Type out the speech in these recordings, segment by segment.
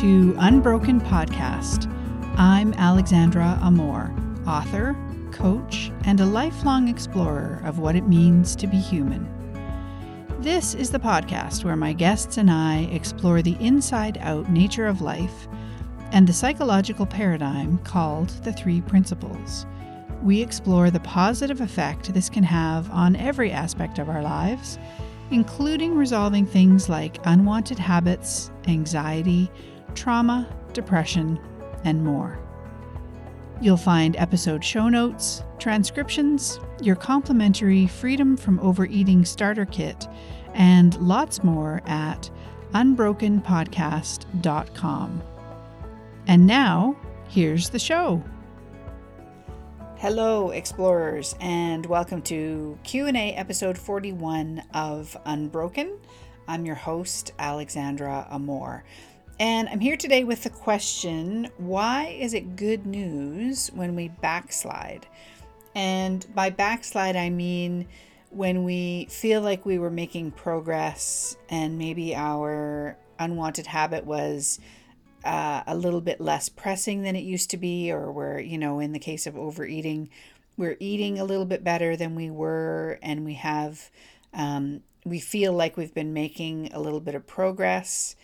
to Unbroken Podcast. I'm Alexandra Amor, author, coach, and a lifelong explorer of what it means to be human. This is the podcast where my guests and I explore the inside-out nature of life and the psychological paradigm called the Three Principles. We explore the positive effect this can have on every aspect of our lives, including resolving things like unwanted habits, anxiety, trauma, depression, and more. You'll find episode show notes, transcriptions, your complimentary Freedom from Overeating Starter Kit, and lots more at unbrokenpodcast.com. And now, here's the show. Hello, explorers, and welcome to Q&A episode 41 of Unbroken. I'm your host, Alexandra Amor, and I'm here today with the question, why is it good news when we backslide? And by backslide, I mean when we feel like we were making progress and maybe our unwanted habit was a little bit less pressing than it used to be, or we're, in the case of overeating, we're eating a little bit better than we were, and we have, we feel like we've been making a little bit of progress.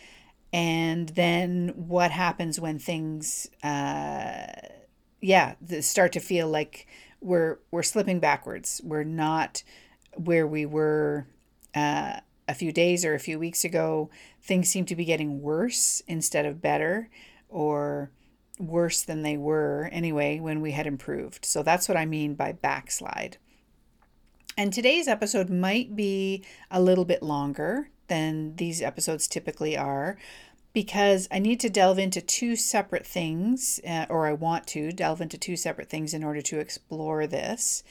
And then what happens when things, start to feel like we're slipping backwards. We're not where we were, a few days or a few weeks ago. Things seem to be getting worse instead of better, or worse than they were anyway when we had improved. So that's what I mean by backslide. And today's episode might be a little bit longer than these episodes typically are, because I need to delve into two separate things, or I want to delve into two separate things in order to explore this.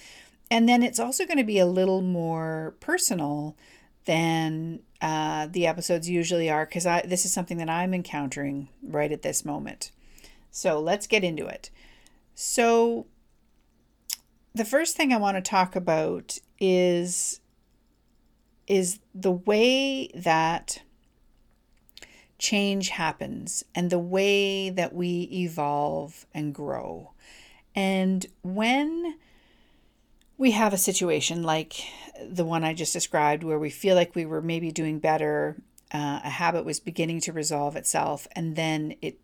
And then it's also going to be a little more personal than the episodes usually are, because this is something that I'm encountering right at this moment. So let's get into it. So the first thing I want to talk about is the way that change happens and the way that we evolve and grow. And when we have a situation like the one I just described, where we feel like we were maybe doing better, a habit was beginning to resolve itself, and then it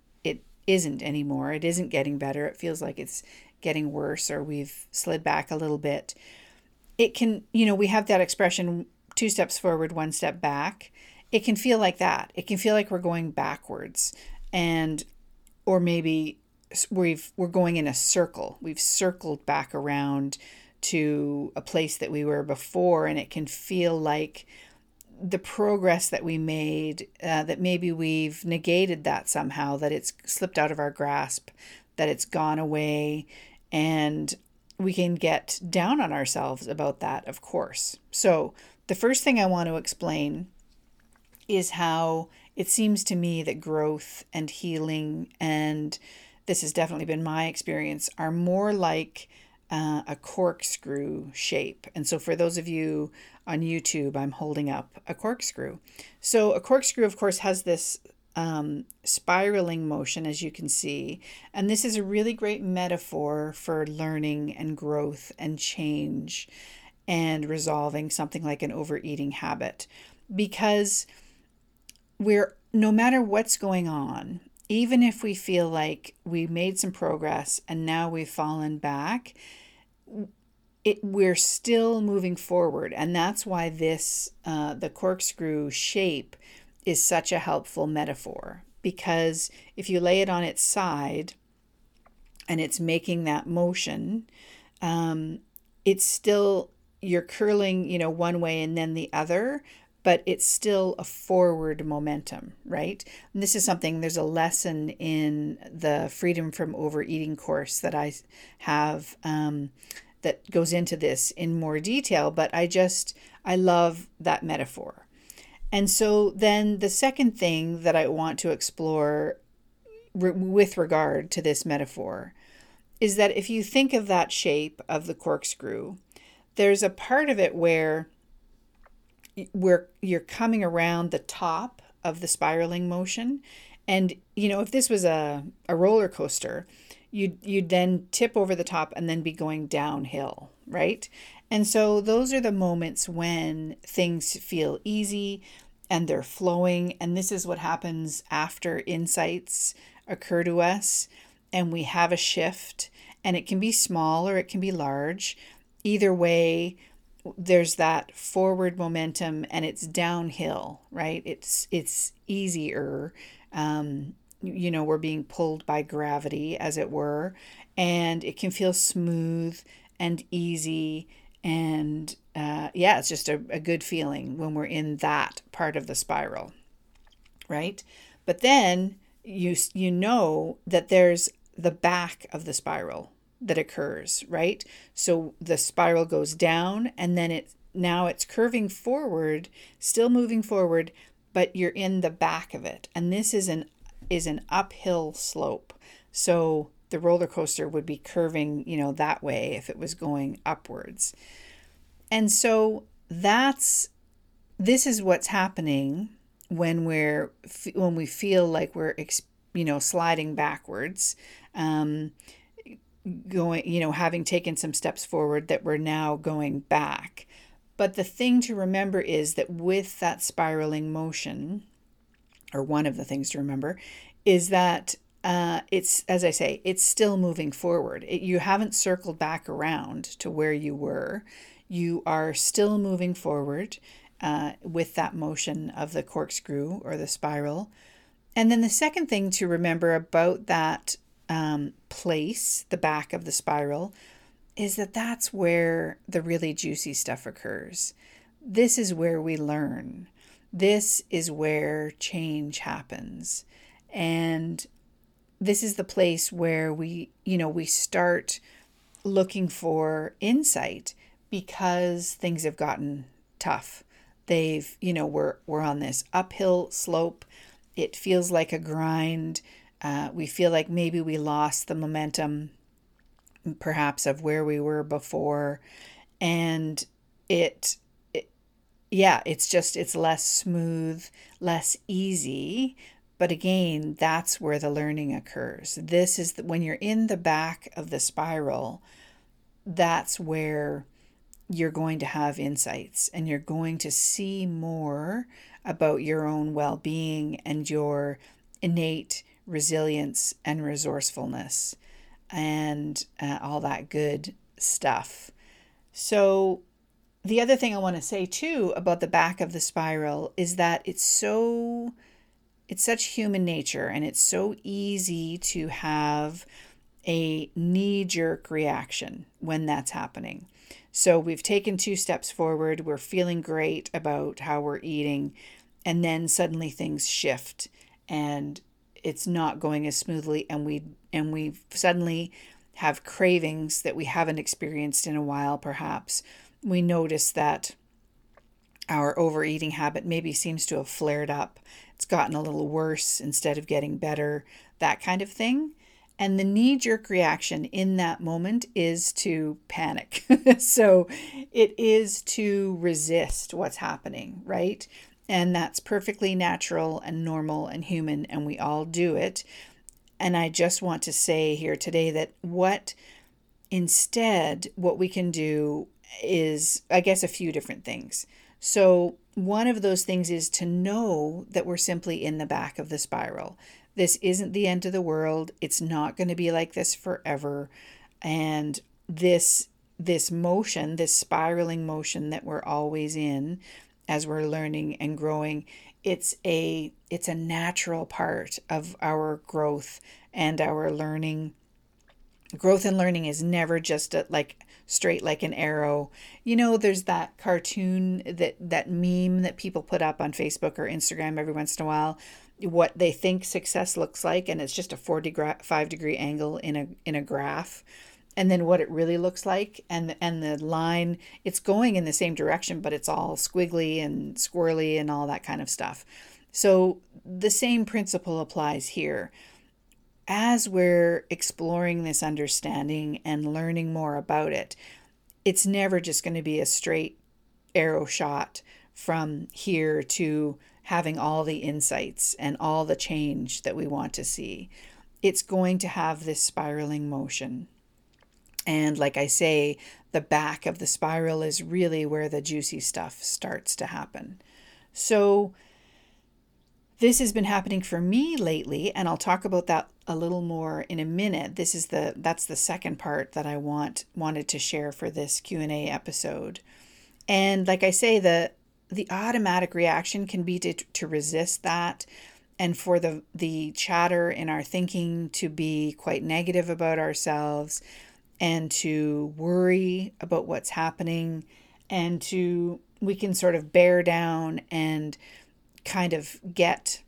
isn't anymore. It isn't getting better. It feels like it's getting worse, or we've slid back a little bit. It can, we have that expression, 2 steps forward, 1 step back. It can feel like that. It can feel like we're going backwards, or maybe we're going in a circle. We've circled back around to a place that we were before, and it can feel like the progress that we made, that maybe we've negated that somehow, that it's slipped out of our grasp, that it's gone away, and we can get down on ourselves about that, of course. So the first thing I want to explain is how it seems to me that growth and healing, and this has definitely been my experience, are more like a corkscrew shape. And so for those of you on YouTube, I'm holding up a corkscrew. So a corkscrew, of course, has this spiraling motion, as you can see. And this is a really great metaphor for learning and growth and change and resolving something like an overeating habit. Because no matter what's going on, even if we feel like we made some progress and now we've fallen back, we're still moving forward. And that's why this, the corkscrew shape, is such a helpful metaphor, because if you lay it on its side and it's making that motion, it's still, you're curling, one way and then the other, but it's still a forward momentum, right? And this is something, there's a lesson in the Freedom from Overeating course that I have, that goes into this in more detail, but I love that metaphor. And so then the second thing that I want to explore with regard to this metaphor is that if you think of that shape of the corkscrew, there's a part of it where you're coming around the top of the spiraling motion, And, you know, if this was a roller coaster, you'd then tip over the top and then be going downhill, right? And so those are the moments when things feel easy and they're flowing. And this is what happens after insights occur to us and we have a shift, and it can be small or it can be large. Either way, there's that forward momentum and it's downhill, right? It's easier. You know, we're being pulled by gravity, as it were, and it can feel smooth and easy. And yeah, it's just a good feeling when we're in that part of the spiral, right? But then you know that there's the back of the spiral that occurs, right? So the spiral goes down and then it's curving forward, still moving forward, but you're in the back of it. And this is an uphill slope. So the roller coaster would be curving, you know, that way if it was going upwards. And so this is what's happening when we feel like we're, you know, sliding backwards, going, you know, having taken some steps forward, that we're now going back. But the thing to remember is that with that spiraling motion, or one of the things to remember, is that it's, as I say, it's still moving forward. You haven't circled back around to where you were. You are still moving forward with that motion of the corkscrew or the spiral. And then the second thing to remember about that place, the back of the spiral, is that that's where the really juicy stuff occurs. This is where we learn. This is where change happens. And this is the place where we start looking for insight, because things have gotten tough. We're on this uphill slope. It feels like a grind. We feel like maybe we lost the momentum, perhaps, of where we were before. And it's less smooth, less easy. But again, that's where the learning occurs. This is when you're in the back of the spiral, that's where you're going to have insights and you're going to see more about your own well-being and your innate resilience and resourcefulness and all that good stuff. So the other thing I want to say too about the back of the spiral is that it's such human nature, and it's so easy to have a knee-jerk reaction when that's happening. So we've taken 2 steps forward, we're feeling great about how we're eating, and then suddenly things shift and it's not going as smoothly, and we suddenly have cravings that we haven't experienced in a while, perhaps. We notice that our overeating habit maybe seems to have flared up. It's gotten a little worse instead of getting better, that kind of thing. And the knee-jerk reaction in that moment is to panic. So it is to resist what's happening, right? And that's perfectly natural and normal and human, and we all do it. And I just want to say here today that what we can do is, I guess, a few different things. So one of those things is to know that we're simply in the back of the spiral. This isn't the end of the world. It's not going to be like this forever. And this motion, this spiraling motion that we're always in as we're learning and growing, it's a natural part of our growth and our learning. Growth and learning is never just straight like an arrow. You know, there's that cartoon, that meme that people put up on Facebook or Instagram every once in a while, what they think success looks like, and it's just a 45-degree angle in a graph, and then what it really looks like, and the line, it's going in the same direction, but it's all squiggly and squirrely and all that kind of stuff. So the same principle applies here. As we're exploring this understanding and learning more about it, it's never just going to be a straight arrow shot from here to having all the insights and all the change that we want to see, it's going to have this spiraling motion. And like I say, the back of the spiral is really where the juicy stuff starts to happen. So this has been happening for me lately, and I'll talk about that a little more in a minute. That's the second part that I wanted to share for this Q&A episode. And like I say, the automatic reaction can be to resist that, and for the chatter in our thinking to be quite negative about ourselves, and to worry about what's happening, and we can sort of bear down and kind of get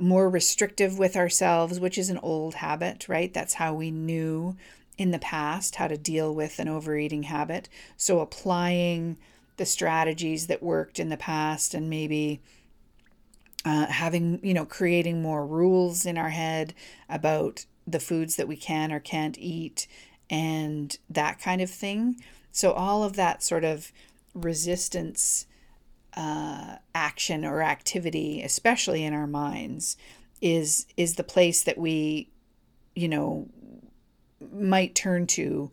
more restrictive with ourselves, which is an old habit, right? That's how we knew in the past how to deal with an overeating habit. So applying the strategies that worked in the past, and maybe having, creating more rules in our head about the foods that we can or can't eat and that kind of thing. So all of that sort of resistance action or activity, especially in our minds, is the place that we, might turn to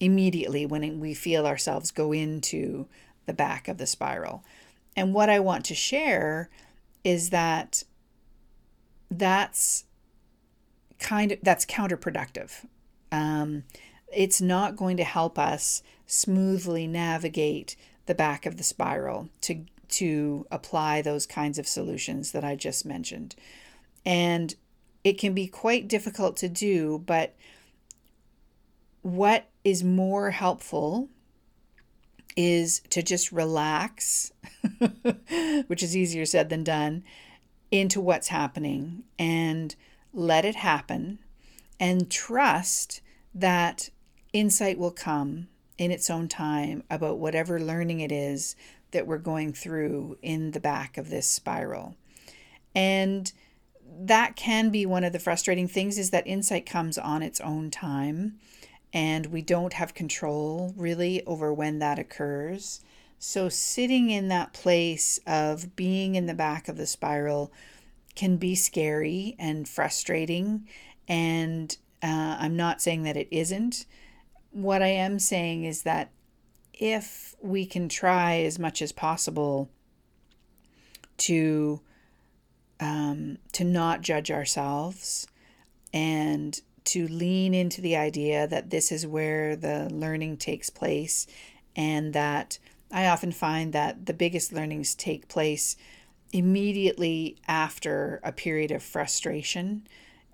immediately when we feel ourselves go into the back of the spiral. And what I want to share is that that's counterproductive. It's not going to help us smoothly navigate the back of the spiral to apply those kinds of solutions that I just mentioned. And it can be quite difficult to do, but what is more helpful is to just relax, which is easier said than done, into what's happening and let it happen, and trust that insight will come in its own time about whatever learning it is that we're going through in the back of this spiral. And that can be one of the frustrating things, is that insight comes on its own time, and we don't have control really over when that occurs. So sitting in that place of being in the back of the spiral can be scary and frustrating. And I'm not saying that it isn't. What I am saying is that if we can try as much as possible to not judge ourselves, and to lean into the idea that this is where the learning takes place, and that I often find that the biggest learnings take place immediately after a period of frustration,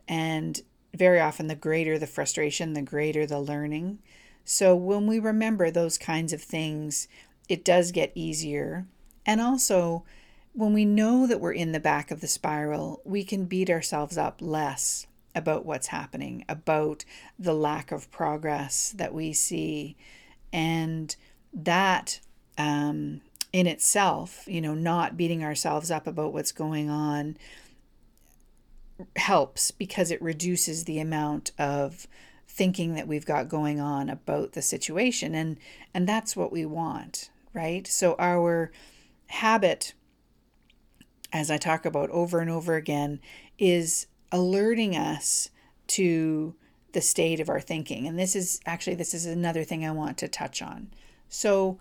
and very often, the greater the frustration, the greater the learning. So when we remember those kinds of things, it does get easier. And also, when we know that we're in the back of the spiral, we can beat ourselves up less about what's happening, about the lack of progress that we see. And that in itself, not beating ourselves up about what's going on, helps, because it reduces the amount of thinking that we've got going on about the situation, and that's what we want, right? So our habit, as I talk about over and over again, is alerting us to the state of our thinking. And this is another thing I want to touch on. So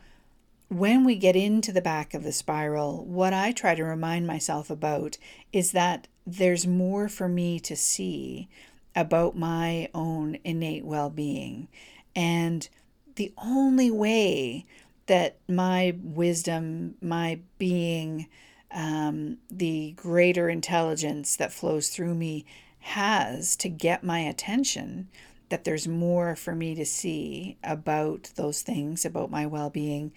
when we get into the back of the spiral, what I try to remind myself about is that there's more for me to see about my own innate well-being. And the only way that my wisdom, my being, the greater intelligence that flows through me has to get my attention, that there's more for me to see about those things, about my well-being,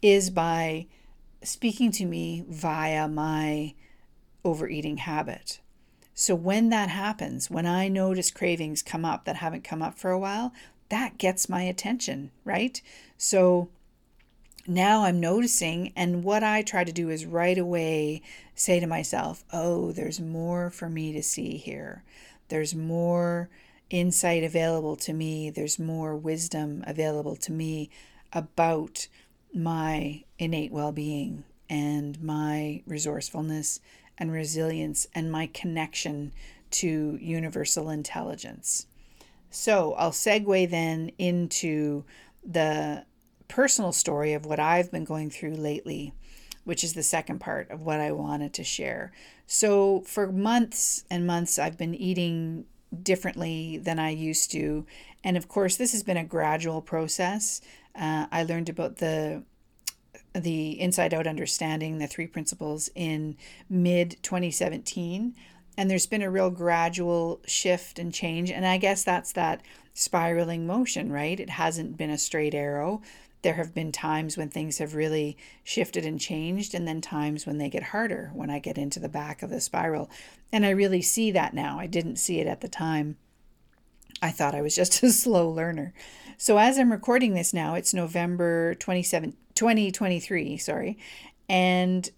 is by speaking to me via my overeating habit. So when that happens, when I notice cravings come up that haven't come up for a while, that gets my attention, right? So now I'm noticing, and what I try to do is right away say to myself, oh, there's more for me to see here. There's more insight available to me. There's more wisdom available to me about my innate well-being and my resourcefulness and resilience and my connection to universal intelligence. So I'll segue then into the personal story of what I've been going through lately, which is the second part of what I wanted to share. So for months and months, I've been eating differently than I used to. And of course, this has been a gradual process. I learned about the Inside Out Understanding, the Three Principles, in mid-2017. And there's been a real gradual shift and change. And I guess that's that spiraling motion, right? It hasn't been a straight arrow. There have been times when things have really shifted and changed, and then times when they get harder, when I get into the back of the spiral. And I really see that now. I didn't see it at the time. I thought I was just a slow learner. So as I'm recording this now, it's November 2023, and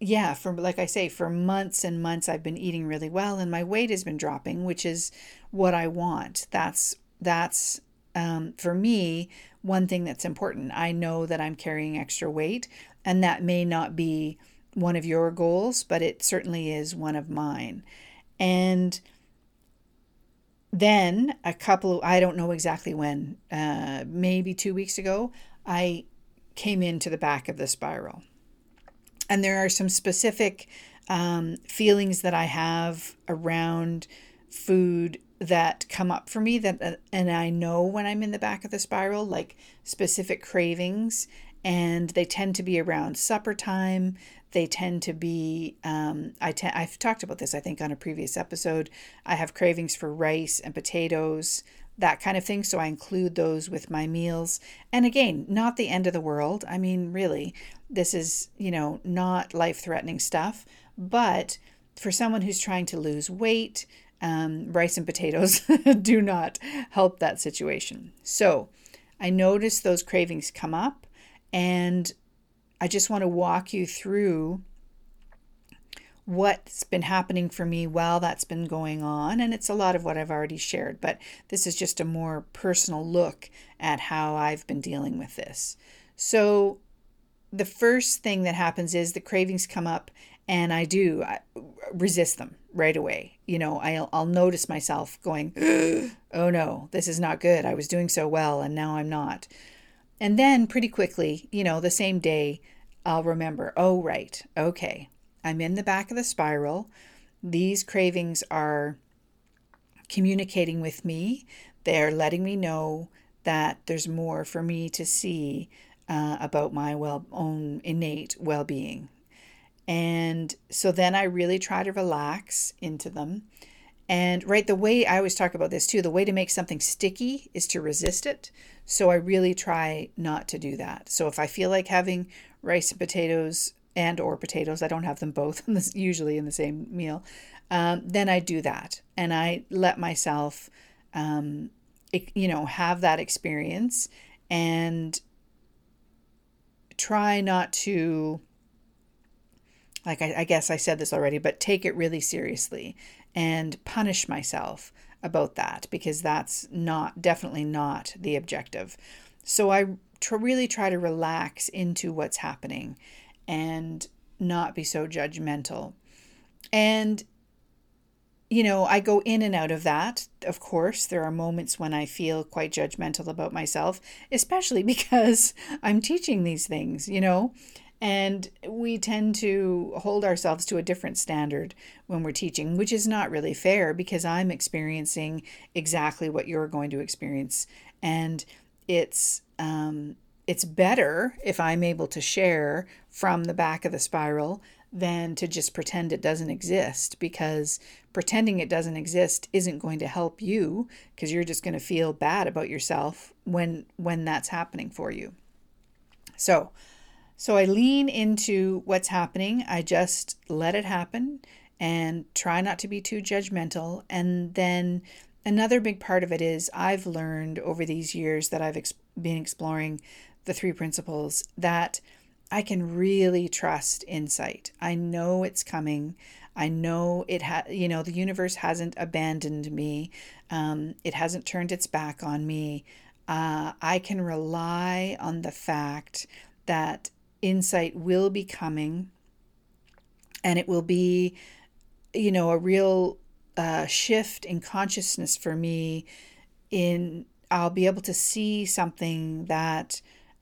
yeah, for months and months, I've been eating really well and my weight has been dropping, which is what I want. That's for me, one thing that's important. I know that I'm carrying extra weight, and that may not be one of your goals, but it certainly is one of mine. And then I don't know exactly when, maybe 2 weeks ago, I came into the back of the spiral. And there are some specific feelings that I have around food that come up for me and I know when I'm in the back of the spiral, like specific cravings, and they tend to be around supper time. They tend to be, I've talked about this, I think, on a previous episode. I have cravings for rice and potatoes, that kind of thing. So I include those with my meals. And again, not the end of the world. I mean, really, this is, not life-threatening stuff. But for someone who's trying to lose weight, rice and potatoes do not help that situation. So I notice those cravings come up, and I just want to walk you through what's been happening for me while that's been going on. And it's a lot of what I've already shared, but this is just a more personal look at how I've been dealing with this. So the first thing that happens is the cravings come up, and I resist them right away. I'll notice myself going, oh no, this is not good. I was doing so well and now I'm not. And then pretty quickly, the same day, I'll remember, oh, right. Okay. I'm in the back of the spiral. These cravings are communicating with me. They're letting me know that there's more for me to see about my own innate well-being. And so then I really try to relax into them. And the way I always talk about this too, the way to make something sticky is to resist it. So I really try not to do that. So if I feel like having rice and potatoes, and or potatoes, I don't have them both usually in the same meal, then I do that. And I let myself, have that experience and try not to, like I guess I said this already, but take it really seriously and punish myself about that, because that's definitely not the objective. So I really try to relax into what's happening and not be so judgmental. And, I go in and out of that. Of course, there are moments when I feel quite judgmental about myself, especially because I'm teaching these things, and we tend to hold ourselves to a different standard when we're teaching, which is not really fair, because I'm experiencing exactly what you're going to experience. And it's better if I'm able to share from the back of the spiral than to just pretend it doesn't exist, because pretending it doesn't exist isn't going to help you, because you're just going to feel bad about yourself when that's happening for you. So I lean into what's happening. I just let it happen and try not to be too judgmental. And then another big part of it is I've learned over these years that I've been exploring the Three Principles that I can really trust insight. I know it's coming. I know the universe hasn't abandoned me. It hasn't turned its back on me. I can rely on the fact that insight will be coming, and it will be, you know, a real shift in consciousness for me. In I'll be able to see something that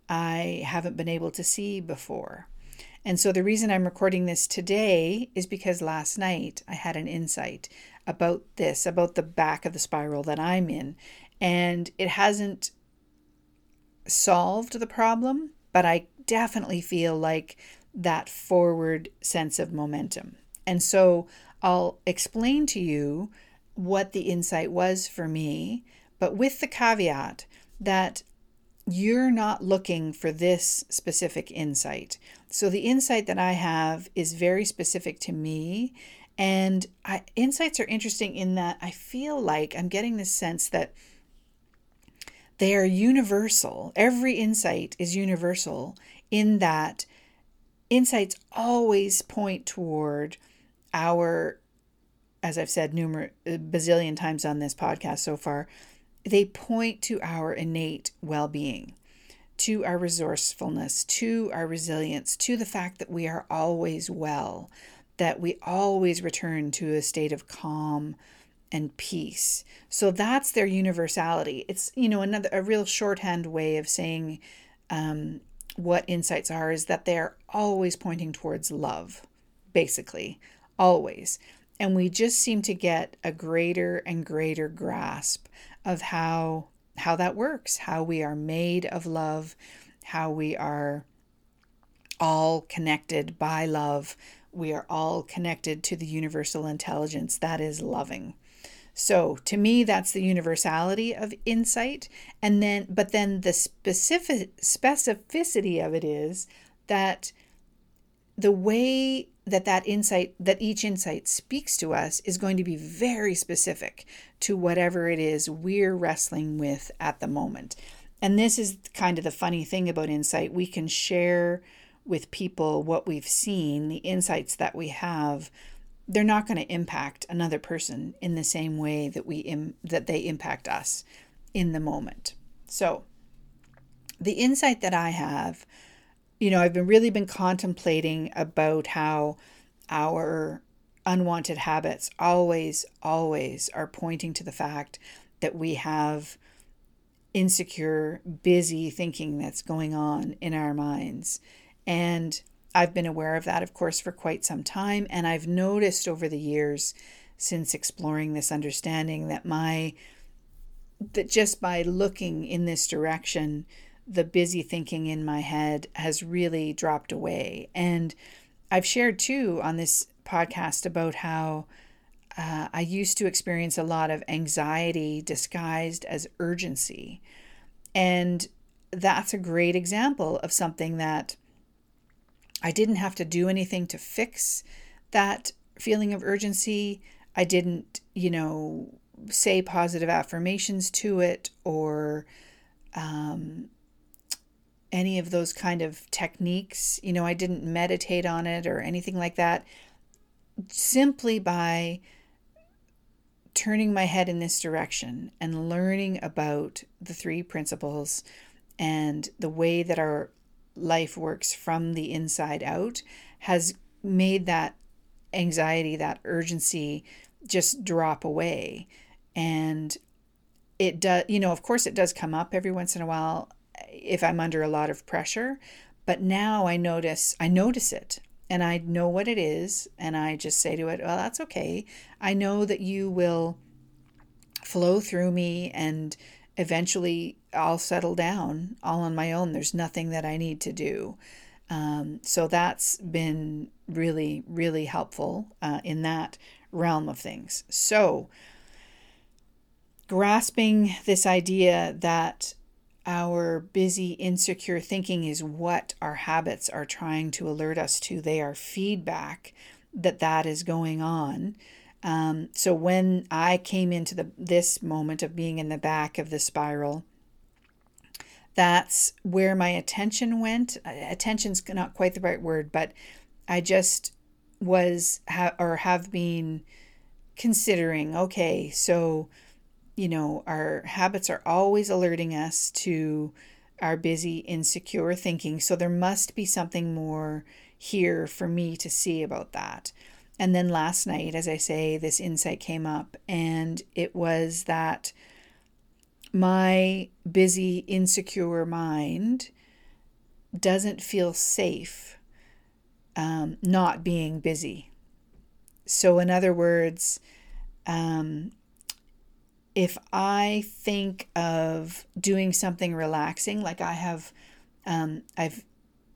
I haven't been able to see before. And so the reason I'm recording this today is because last night I had an insight about this, about the back of the spiral that I'm in. And it hasn't solved the problem, but I definitely feel like that forward sense of momentum. And so I'll explain to you what the insight was for me, but with the caveat that you're not looking for this specific insight. So the insight that I have is very specific to me. And insights are interesting in that I feel like I'm getting this sense that they are universal. Every insight is universal in that insights always point toward our, as I've said bazillion times on this podcast so far, they point to our innate well-being, to our resourcefulness, to our resilience, to the fact that we are always well, that we always return to a state of calm and peace. So that's their universality. It's, you know, a real shorthand way of saying what insights are is that they're always pointing towards love, basically, always. And we just seem to get a greater and greater grasp of how that works, how we are made of love, how we are all connected by love. We are all connected to the universal intelligence that is loving. So to me, that's the universality of insight. And then, but then the specificity of it is that the way that insight, that each insight speaks to us is going to be very specific to whatever it is we're wrestling with at the moment. And this is kind of the funny thing about insight. We can share with people what we've seen, the insights that we have. They're not going to impact another person in the same way that they impact us in the moment. So the insight that I have, you know, I've really been contemplating about how our unwanted habits always are pointing to the fact that we have insecure, busy thinking that's going on in our minds. And I've been aware of that, of course, for quite some time. And I've noticed over the years since exploring this understanding that that just by looking in this direction, the busy thinking in my head has really dropped away. And I've shared too on this podcast about how I used to experience a lot of anxiety disguised as urgency. And that's a great example of something that I didn't have to do anything to fix that feeling of urgency. I didn't, you know, say positive affirmations to it or, any of those kind of techniques. You know, I didn't meditate on it or anything like that. Simply by turning my head in this direction and learning about the three principles and the way that our life works from the inside out has made that anxiety, that urgency just drop away. And it does, you know, of course it does come up every once in a while if I'm under a lot of pressure, but now I notice it and I know what it is. And I just say to it, well, that's okay. I know that you will flow through me and eventually I'll settle down all on my own. There's nothing that I need to do. So that's been really, really helpful in that realm of things. So grasping this idea that our busy, insecure thinking is what our habits are trying to alert us to. They are feedback that is going on. So when I came into this moment of being in the back of the spiral, that's where my attention went. Attention's not quite the right word, but I just have been considering, okay, so you know, our habits are always alerting us to our busy, insecure thinking. So there must be something more here for me to see about that. And then last night, as I say, this insight came up, and it was that my busy, insecure mind doesn't feel safe not being busy. So in other words, if I think of doing something relaxing, like I have,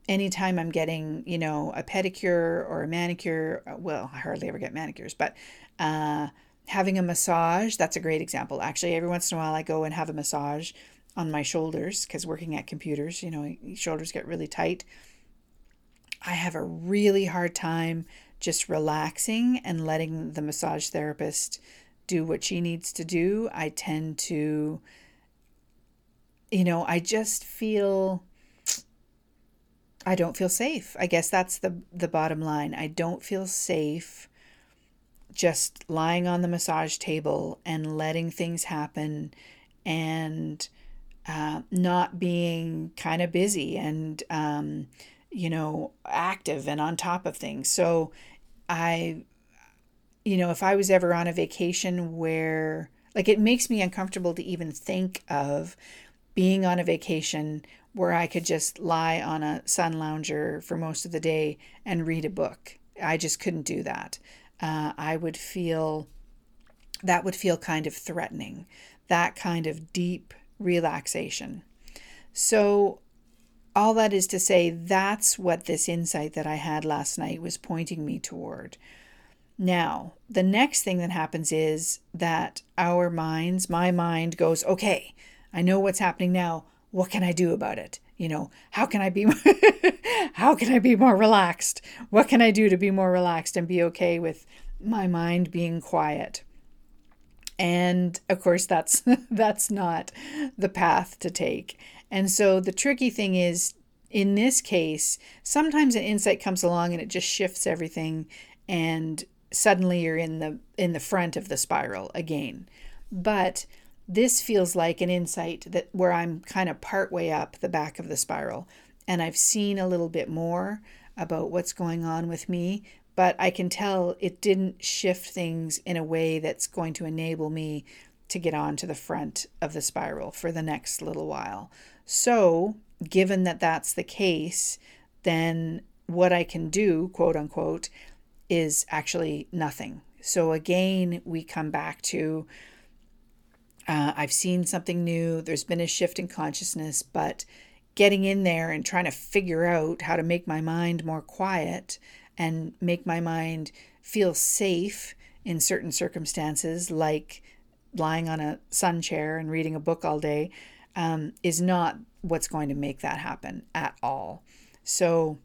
anytime I'm getting, a pedicure or a manicure, well, I hardly ever get manicures, but having a massage, that's a great example. Actually, every once in a while I go and have a massage on my shoulders, because working at computers, shoulders get really tight. I have a really hard time just relaxing and letting the massage therapist do what she needs to do. I tend to, I just feel, I don't feel safe. I guess that's the bottom line. I don't feel safe just lying on the massage table and letting things happen and not being kind of busy and, active and on top of things. So if I was ever on a vacation where, like, it makes me uncomfortable to even think of being on a vacation where I could just lie on a sun lounger for most of the day and read a book. I just couldn't do that. That would feel kind of threatening, that kind of deep relaxation. So all that is to say, that's what this insight that I had last night was pointing me toward. Now, the next thing that happens is that my mind goes, okay, I know what's happening now. What can I do about it? How can I be more relaxed? What can I do to be more relaxed and be okay with my mind being quiet? And of course, that's not the path to take. And so the tricky thing is, in this case, sometimes an insight comes along and it just shifts everything, and suddenly you're in the front of the spiral again. But this feels like an insight that where I'm kind of partway up the back of the spiral, and I've seen a little bit more about what's going on with me, but I can tell it didn't shift things in a way that's going to enable me to get on to the front of the spiral for the next little while. So given that that's the case, then what I can do, quote unquote, is actually nothing. So again, we come back to, I've seen something new, there's been a shift in consciousness, but getting in there and trying to figure out how to make my mind more quiet and make my mind feel safe in certain circumstances, like lying on a sun chair and reading a book all day, is not what's going to make that happen at all. So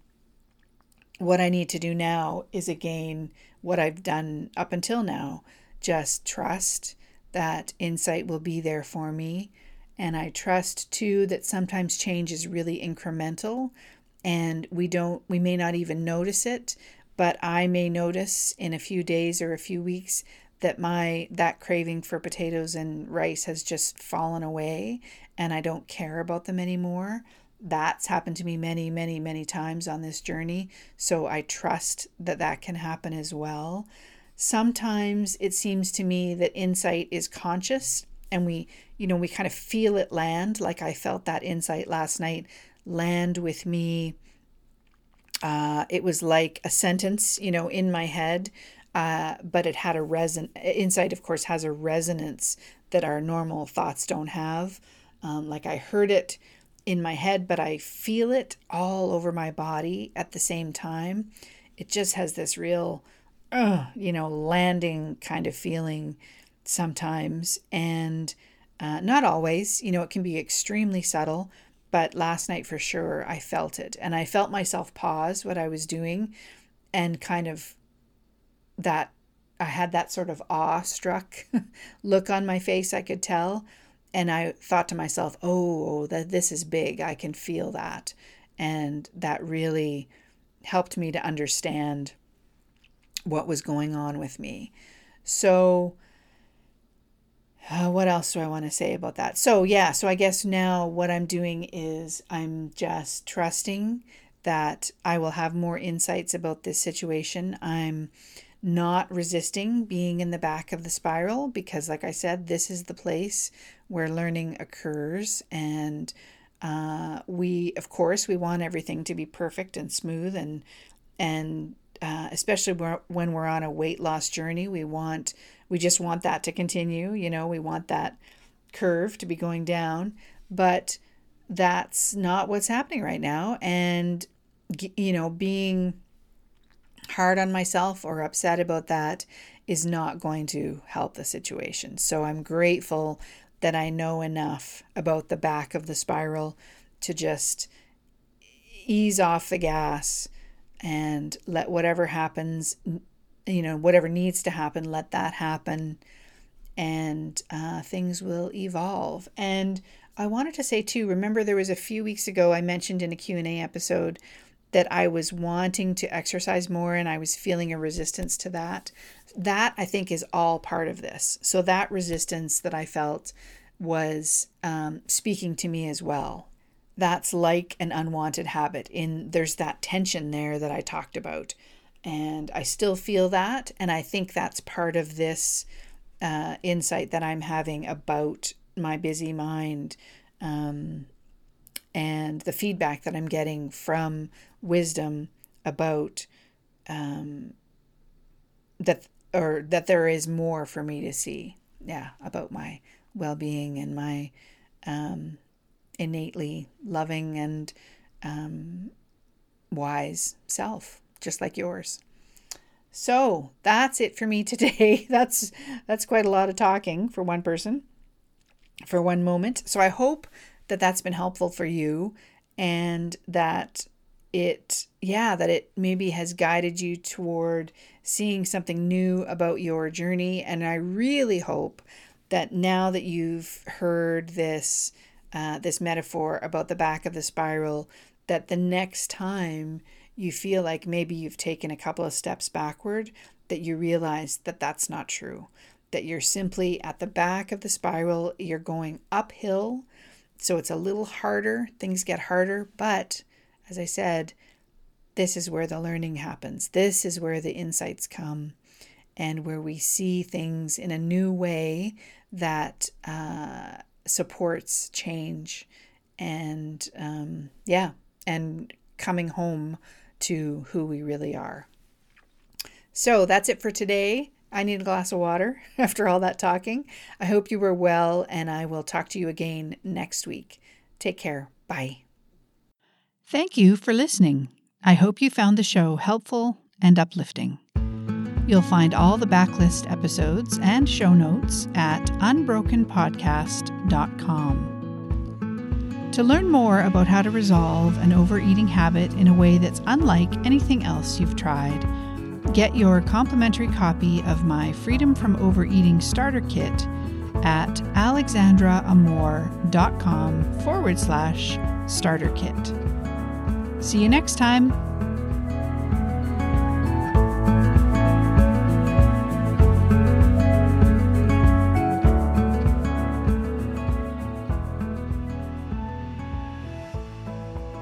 what I need to do now is, again, what I've done up until now, just trust that insight will be there for me. And I trust too that sometimes change is really incremental, and we may not even notice it, but I may notice in a few days or a few weeks that that craving for potatoes and rice has just fallen away and I don't care about them anymore. That's happened to me many, many, many times on this journey. So I trust that that can happen as well. Sometimes it seems to me that insight is conscious, and we kind of feel it land, like I felt that insight last night land with me. It was like a sentence, in my head, but it had insight, of course, has a resonance that our normal thoughts don't have. Like I heard it in my head, but I feel it all over my body at the same time. It just has this real landing kind of feeling sometimes, and not always, it can be extremely subtle, but last night for sure I felt it, and I felt myself pause what I was doing, and kind of that I had that sort of awestruck look on my face, I could tell, and I thought to myself, oh, that this is big, I can feel that, and that really helped me to understand what was going on with me. So What else do I want to say about that? So I guess now what I'm doing is I'm just trusting that I will have more insights about this situation. I'm not resisting being in the back of the spiral because, like I said, this is the place where learning occurs. And we want everything to be perfect and smooth, and especially when we're on a weight loss journey, we just want that to continue. We want that curve to be going down, but that's not what's happening right now. And, being hard on myself or upset about that is not going to help the situation. So I'm grateful that I know enough about the back of the spiral to just ease off the gas and let whatever happens, whatever needs to happen, let that happen, and things will evolve. And I wanted to say too, remember there was a few weeks ago I mentioned in a Q&A episode that I was wanting to exercise more and I was feeling a resistance to that. That I think is all part of this. So that resistance that I felt was speaking to me as well. That's like an unwanted habit. There's that tension there that I talked about. And I still feel that. And I think that's part of this insight that I'm having about my busy mind and the feedback that I'm getting from wisdom about that there is more for me to see. Yeah, about my well-being and my innately loving and wise self, just like yours. So that's it for me today. That's quite a lot of talking for one person, for one moment. So I hope that that's been helpful for you, and that it maybe has guided you toward seeing something new about your journey. And I really hope that now that you've heard this this metaphor about the back of the spiral, that the next time you feel like maybe you've taken a couple of steps backward, that you realize that that's not true, that you're simply at the back of the spiral, you're going uphill. So it's a little harder, things get harder. But as I said, this is where the learning happens. This is where the insights come and where we see things in a new way that supports change and coming home to who we really are. So that's it for today. I need a glass of water after all that talking. I hope you were well, and I will talk to you again next week. Take care. Bye. Thank you for listening. I hope you found the show helpful and uplifting. You'll find all the backlist episodes and show notes at unbrokenpodcast.com. To learn more about how to resolve an overeating habit in a way that's unlike anything else you've tried, get your complimentary copy of my Freedom from Overeating Starter Kit at alexandraamor.com/starter kit. See you next time.